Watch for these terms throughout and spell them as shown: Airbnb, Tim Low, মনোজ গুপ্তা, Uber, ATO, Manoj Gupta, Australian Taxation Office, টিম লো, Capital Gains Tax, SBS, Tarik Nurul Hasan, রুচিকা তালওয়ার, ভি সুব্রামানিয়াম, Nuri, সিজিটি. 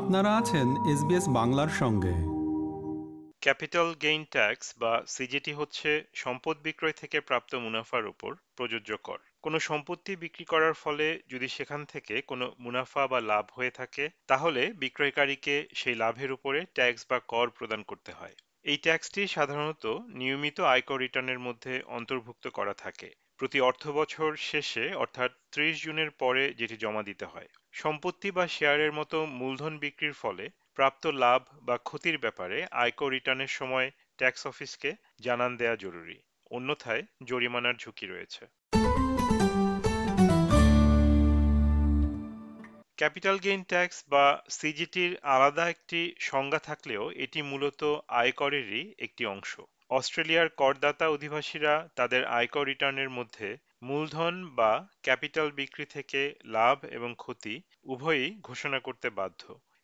আপনারা আছেন SBS বাংলার সঙ্গে। ক্যাপিটাল গেইন ট্যাক্স বা সিজিটি হচ্ছে সম্পদ বিক্রয় থেকে প্রাপ্ত মুনাফার উপর প্রযোজ্য কর। কোনো সম্পত্তি বিক্রি করার ফলে যদি সেখান থেকে কোনো মুনাফা বা লাভ হয়ে থাকে, তাহলে বিক্রয়কারীকে সেই লাভের উপরে ট্যাক্স বা কর প্রদান করতে হয়। এই ট্যাক্সটি সাধারণত নিয়মিত আয়কর রিটার্নের মধ্যে অন্তর্ভুক্ত করা থাকে। প্রতি অর্থবছর শেষে অর্থাৎ 30 জুনের পরে যেটি জমা দিতে হয়। সম্পত্তি বা শেয়ারের মতো মূলধন বিক্রির ফলে প্রাপ্ত লাভ বা ক্ষতির ব্যাপারে আয়কর রিটার্নের সময় ট্যাক্স অফিসকে জানান দেয়া জরুরি, অন্যথায় জরিমানার ঝুঁকি রয়েছে। ক্যাপিটাল গেইন ট্যাক্স বা সিজিটির আলাদা একটি সংজ্ঞা থাকলেও এটি মূলত আয়করেরই একটি অংশ। অস্ট্রেলিয়ার করদাতা অধিবাসীরা তাদের আয়কর রিটার্নের মধ্যে মূলধন বা ক্যাপিটাল বিক্রি থেকে লাভ এবং ক্ষতি উভয়ই ঘোষণা করতে বাধ্য,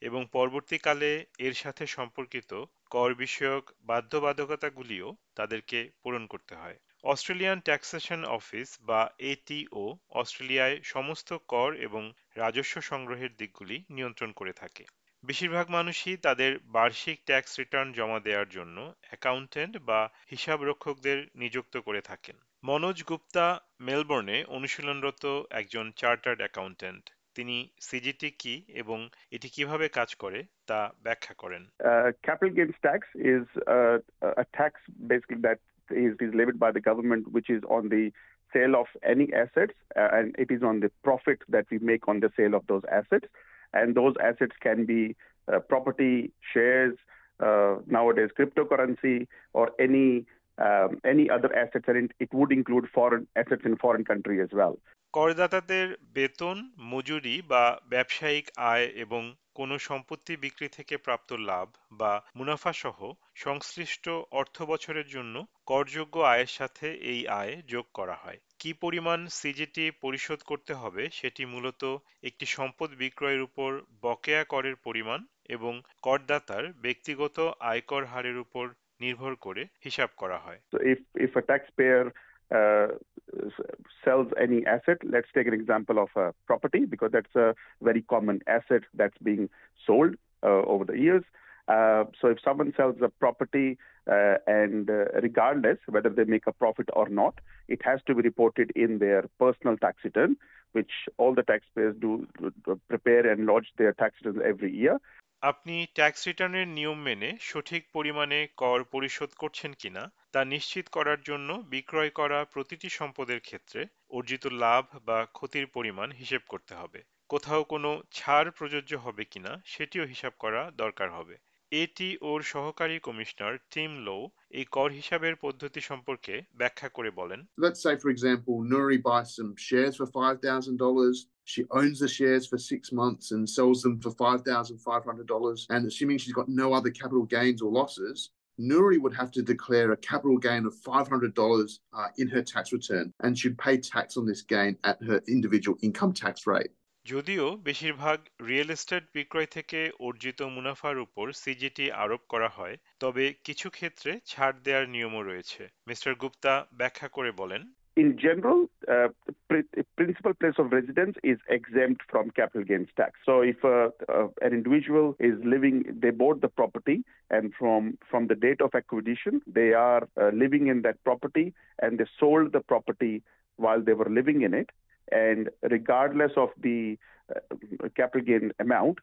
এবং পরবর্তীকালে এর সাথে সম্পর্কিত কর বিষয়ক বাধ্যবাধকতাগুলিও তাদেরকে পূরণ করতে হয়। অস্ট্রেলিয়ান ট্যাক্সেশন অফিস বা ATO অস্ট্রেলিয়ায় সমস্ত কর এবং রাজস্ব সংগ্রহের দিকগুলি নিয়ন্ত্রণ করে থাকে। বেশিরভাগ মানুষই তাদের বার্ষিক ট্যাক্স রিটার্ন জমা দেওয়ার জন্য অ্যাকাউন্টেন্ট বা হিসাবরক্ষকদের নিযুক্ত করে থাকেন। মনোজ গুপ্তা মেলবোর্নে অনুশীলনরত একজন চার্টার্ড অ্যাকাউন্টেন্ট। তিনি সিজিটি কি এবং এটি কিভাবে কাজ করে তা ব্যাখ্যা করেন। Capital Gains Tax is a tax basically that is levied by the government, which is on the sale of any assets, and it is on the profit that we make on the sale of those assets. And those assets can be property, shares, nowadays cryptocurrency, or any other assets, and it would include foreign assets in foreign country as well. করদাতাদের বেতন, মজুরি বা ব্যবসায়িক আয় এবং কোনো সম্পত্তি বিক্রি থেকে প্রাপ্ত লাভ বা মুনাফা সহ সংশ্লিষ্ট অর্থবছরের জন্য করযোগ্য আয়ের সাথে এই আয় যোগ করা হয়। কি পরিমাণ সিজিটি পরিশোধ করতে হবে সেটি মূলত একটি সম্পদ বিক্রয়ের উপর বকেয়া করের পরিমাণ এবং করদাতার ব্যক্তিগত আয়কর হারের উপর নির্ভর করে হিসাব করা হয়। If a taxpayer sells any asset, let's take an example of a property, because that's a very common asset that's being sold over the years. So if someone sells a property and regardless whether they make a profit or not, it has to be reported in their personal tax return, which all the taxpayers do prepare and lodge their tax returns every year. আপনি tax রিটার্নের নিয়ম মেনে সঠিক পরিমাণে কর পরিশোধ করছেন কিনা তা নিশ্চিত করার জন্য বিক্রয় করা প্রতিটি সম্পদের ক্ষেত্রে অর্জিত লাভ বা ক্ষতির পরিমাণ হিসাব করতে হবে। কোথাও কোনো ছাড় প্রযোজ্য হবে কিনা সেটিও হিসাব করা দরকার হবে। ATO'র সহকারী কমিশনার টিম লো এই কর হিসাবের পদ্ধতি সম্পর্কে ব্যাখ্যা করে বলেন, Let's say for example Nuri buys some shares for $5,000. She owns the shares for 6 months and sells them for $5,500. And assuming she's got no other capital gains or losses, Nuri would have to declare a capital gain of $500 in her tax return, and she'd pay tax on this gain at her individual income tax rate. যদিও বেশিরভাগ real estate বিক্রয় থেকে অর্জিত মুনাফার উপর সিজিটি আরোপ করা হয়, তবে কিছু ক্ষেত্রে ছাড় দেওয়ার নিয়মও রয়েছে। মিস্টার গুপ্তা ব্যাখ্যা করে বলেন, In general, principal place of residence is exempt from capital gains tax. So if an individual is living, they bought the property and from the date of acquisition, they are living in that property and they sold the property while they were living in it. And regardless of the capital gain amount,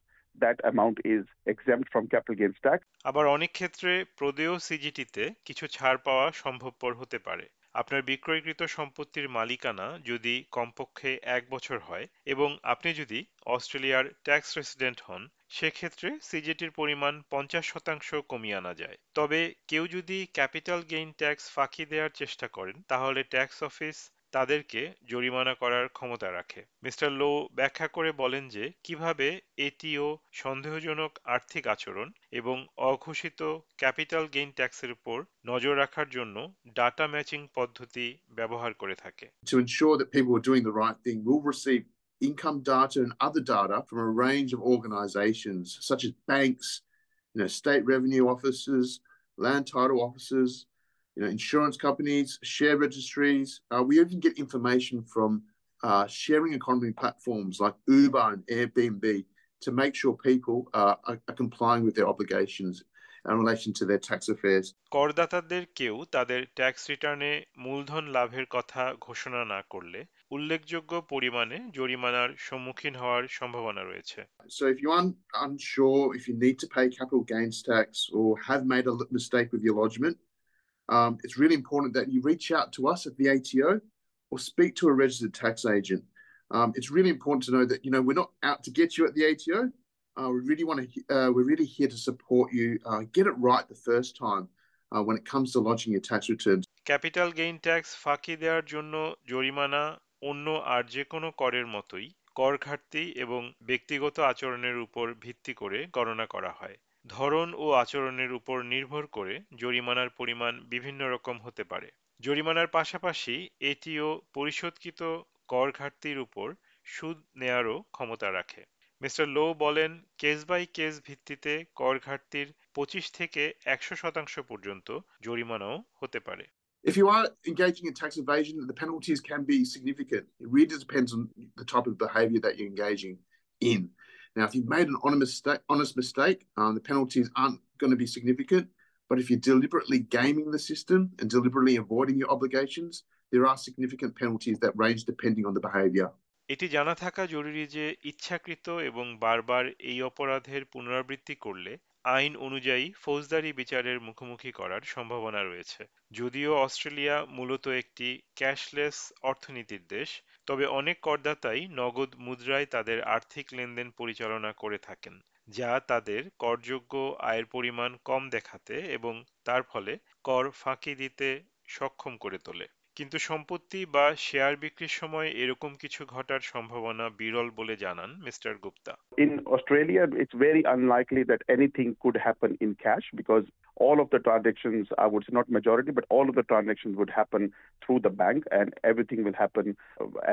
that amount is exempt from capital gains tax. আবার অনেক ক্ষেত্রে প্রদেয় সিজিটিতে কিছু ছাড় পাওয়া সম্ভবপর হতে পারে। আপনার বিক্রয়কৃত সম্পত্তির মালিকানা যদি কমপক্ষে 1 বছর হয় এবং আপনি যদি অস্ট্রেলিয়ার ট্যাক্স রেসিডেন্ট হন, সেক্ষেত্রে সিজিটির পরিমাণ 50% কমিয়ে আনা যায়। তবে কেউ যদি ক্যাপিটাল গেইন ট্যাক্স ফাঁকি দেওয়ার চেষ্টা করেন, তাহলে ট্যাক্স অফিস তাদেরকে জরিমানা করার ক্ষমতা রাখে। মিস্টার লো ব্যাখ্যা করে বলেন যে কিভাবে ATO সন্দেহজনক আর্থিক আচরণ এবং অঘোষিত ক্যাপিটাল গেইন ট্যাক্সের উপর নজর রাখার জন্য ডাটা ম্যাচিং পদ্ধতি ব্যবহার করে থাকে। To ensure that people are doing the right thing, we'll receive income data and other data from a range of organizations such as banks, state revenue offices, land title offices, insurance companies, share registries. We even get information from sharing economy platforms like Uber and Airbnb to make sure people are complying with their obligations in relation to their tax affairs. করদাতাদেরকেও তাদের tax রিটার্নে মূলধন লাভের কথা ঘোষণা না করলে উল্লেখযোগ্য পরিমাণে জরিমানার সম্মুখীন হওয়ার সম্ভাবনা রয়েছে। So if you are unsure if you need to pay capital gains tax or have made a mistake with your lodgement, it's really important that you reach out to us at the ATO or speak to a registered tax agent. It's really important to know that, you know, we're not out to get you at the ATO. We're really here to support you. Get it right the first time when it comes to lodging your tax returns. Capital gain tax ফাঁকি দেওয়ার জন্য জরিমানা অন্য আর যে কোনো করের মতোই কর ঘাটতি এবং ব্যক্তিগত আচরণের উপর ভিত্তি করে গণনা করা হয়। ধরন ও আচরণের উপর নির্ভর করে জরিমানার পরিমাণ বিভিন্ন রকম হতে পারে। জরিমানার পাশাপাশি এটিও পরিশোধকৃত কর ঘাটতির উপর সুদ নেয়ারও ক্ষমতা রাখে। মিস্টার লো বলেন, কেস বাই কেস ভিত্তিতে কর ঘাটতির 25 থেকে 100% পর্যন্ত জরিমানাও হতে পারে। If you are engaging in tax evasion, the penalties can be significant. It really depends on the type of behavior that you're engaging in. Now, if you've made an honest mistake, the penalties aren't going to be significant. But if you're deliberately gaming the system and deliberately avoiding your obligations, there are significant penalties that range depending on the behavior. এটি জানা থাকা জরুরি যে ইচ্ছাকৃত এবং বারবার এই অপরাধের পুনরাবৃত্তি করলে আইন অনুযায়ী ফৌজদারি বিচারের মুখোমুখি করার সম্ভাবনা রয়েছে। যদিও অস্ট্রেলিয়া মূলত একটি ক্যাশলেস অর্থনীতির দেশ, তবে অনেক করদাতাই নগদ মুদ্রায় তাদের আর্থিক লেনদেন পরিচালনা করে থাকেন, যা তাদের করযোগ্য আয়ের পরিমাণ কম দেখাতে এবং তার ফলে কর ফাঁকি দিতে সক্ষম করে তোলে। কিন্তু সম্পত্তি বা শেয়ার বিক্রির সময় এরকম কিছু ঘটার সম্ভাবনা বিরল বলে জানান mister Gupta. In Australia, it's very unlikely that anything could happen in cash because all of the transactions, I would say not majority, but all of the transactions would happen through the bank and everything will happen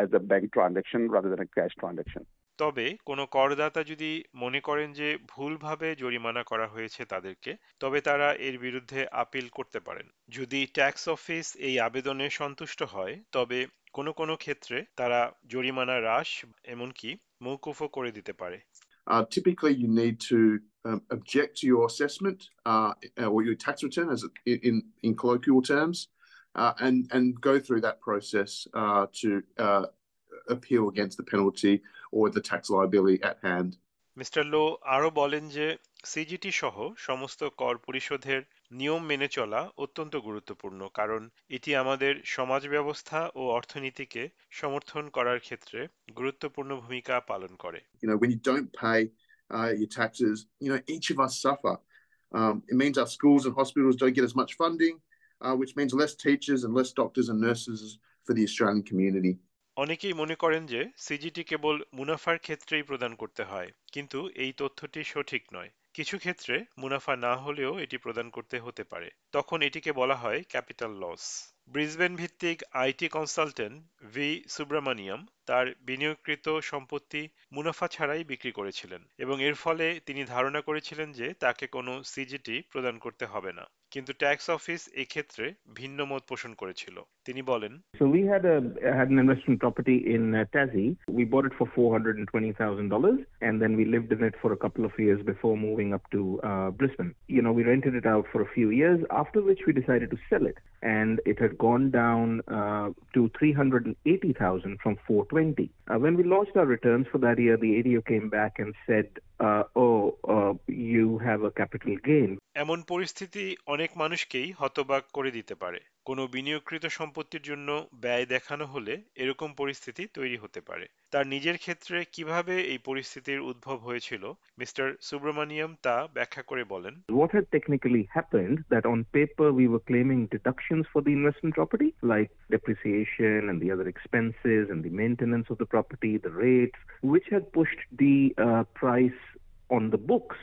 as a bank transaction rather than a cash transaction. তবে কোনো করদাতা যদি মনে করেন যে ভুলভাবে জরিমানা করা হয়েছে তাদেরকে, তবে তারা এর বিরুদ্ধে আপিল করতে পারেন। যদি ট্যাক্স অফিস এই আবেদনে সন্তুষ্ট হয়, তবে কোনো কোনো ক্ষেত্রে তারা জরিমানা হ্রাস এমনকি মওকুফও করে দিতে পারে। Typically you need to object to your assessment or your tax return as in colloquial terms and go through that process to appeal against the penalty or the tax liability at hand. Mr. Low আরো বলেন যে সিজিটি সহ সমস্ত কর পরিশোধের নিয়ম মেনে চলা অত্যন্ত গুরুত্বপূর্ণ, কারণ এটি আমাদের সমাজ ব্যবস্থা ও অর্থনীতিকে সমর্থন করার ক্ষেত্রে গুরুত্বপূর্ণ ভূমিকা পালন করে। You know, when you don't pay your taxes, you know, each of us suffer. It means our schools and hospitals don't get as much funding, which means less teachers and less doctors and nurses for the Australian community. অনেকেই মনে করেন যে সিজিটি কেবল মুনাফার ক্ষেত্রেই প্রদান করতে হয়, কিন্তু এই তথ্যটি সঠিক নয়। কিছু ক্ষেত্রে মুনাফা না হলেও এটি প্রদান করতে হতে পারে, তখন এটিকে বলা হয় ক্যাপিটাল লস। ব্রিসবেন ভিত্তিক আইটি কনসালটেন্ট ভি সুব্রামানিয়াম তার বিনিয়োগকৃত সম্পত্তি মুনাফা ছাড়াই বিক্রি করেছিলেন এবং এর ফলে তিনি ধারণা করেছিলেন যে তাকে কোনো সিজিটি প্রদান করতে হবে না, কিন্তু ট্যাক্স অফিস এই ক্ষেত্রে ভিন্ন মত পোষণ করেছিল। তিনি বলেন, So we had an investment property in Tassie. We bought it for $420,000 and then we lived in it for a couple of years before moving up to Brisbane. You know, we rented it out for a few years, after which we decided to sell it, and it had gone down to $380,000 from $420,000. When we lodged our returns for that year, the ATO came back and said, you have a capital gain. এমন পরিস্থিতি অনেক মানুষকেই হতবাক করে দিতে পারে। কোনো বিনিয়োগকৃত সম্পত্তির জন্য ব্যয় দেখানো হলে এরকম পরিস্থিতি তৈরি হতে পারে। তার নিজের ক্ষেত্রে কিভাবে এই পরিস্থিতির উদ্ভব হয়েছিল মিস্টার সুব্রামানিয়াম তা ব্যাখ্যা করে বলেন, What had technically happened that on paper we were claiming deductions for the investment property like depreciation and the other expenses and the maintenance of the property, the rates, which had pushed the price on the books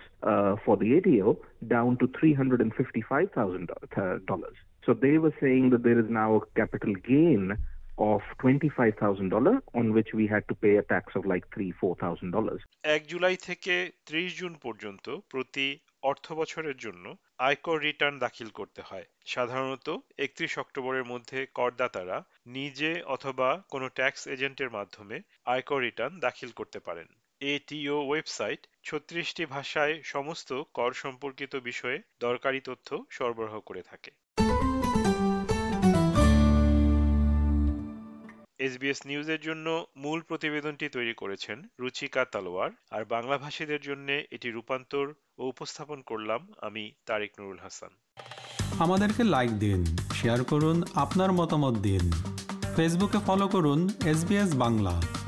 for the ATO down to $355,000. So they were saying that there is now a capital gain of $25,000 on which we had to pay a tax of like $3,000-$4,000. 1 July থেকে 30 June পর্যন্ত প্রতি অর্থবছরের জন্য আয়কর return দাখিল করতে হয়। সাধারণত 31 অক্টোবরের মধ্যে করদাতারা নিজে অথবা কোনো ট্যাক্স এজেন্টের মাধ্যমে আয়কর রিটার্ন দাখিল করতে পারেন। এটিও ওয়েবসাইট ৩৬টি ভাষায় সমস্ত কর সম্পর্কিত বিষয়ে দরকারি তথ্য সরবরাহ করে থাকে। SBS নিউজের জন্য মূল প্রতিবেদনটি তৈরি করেছেন রুচিকা তালওয়ার, আর বাংলাভাষীদের জন্য এটি রূপান্তর ও উপস্থাপন করলাম আমি তারিক নুরুল হাসান। আমাদেরকে লাইক দিন, শেয়ার করুন, আপনার মতামত দিন। ফেসবুকে ফলো করুন SBS বাংলা।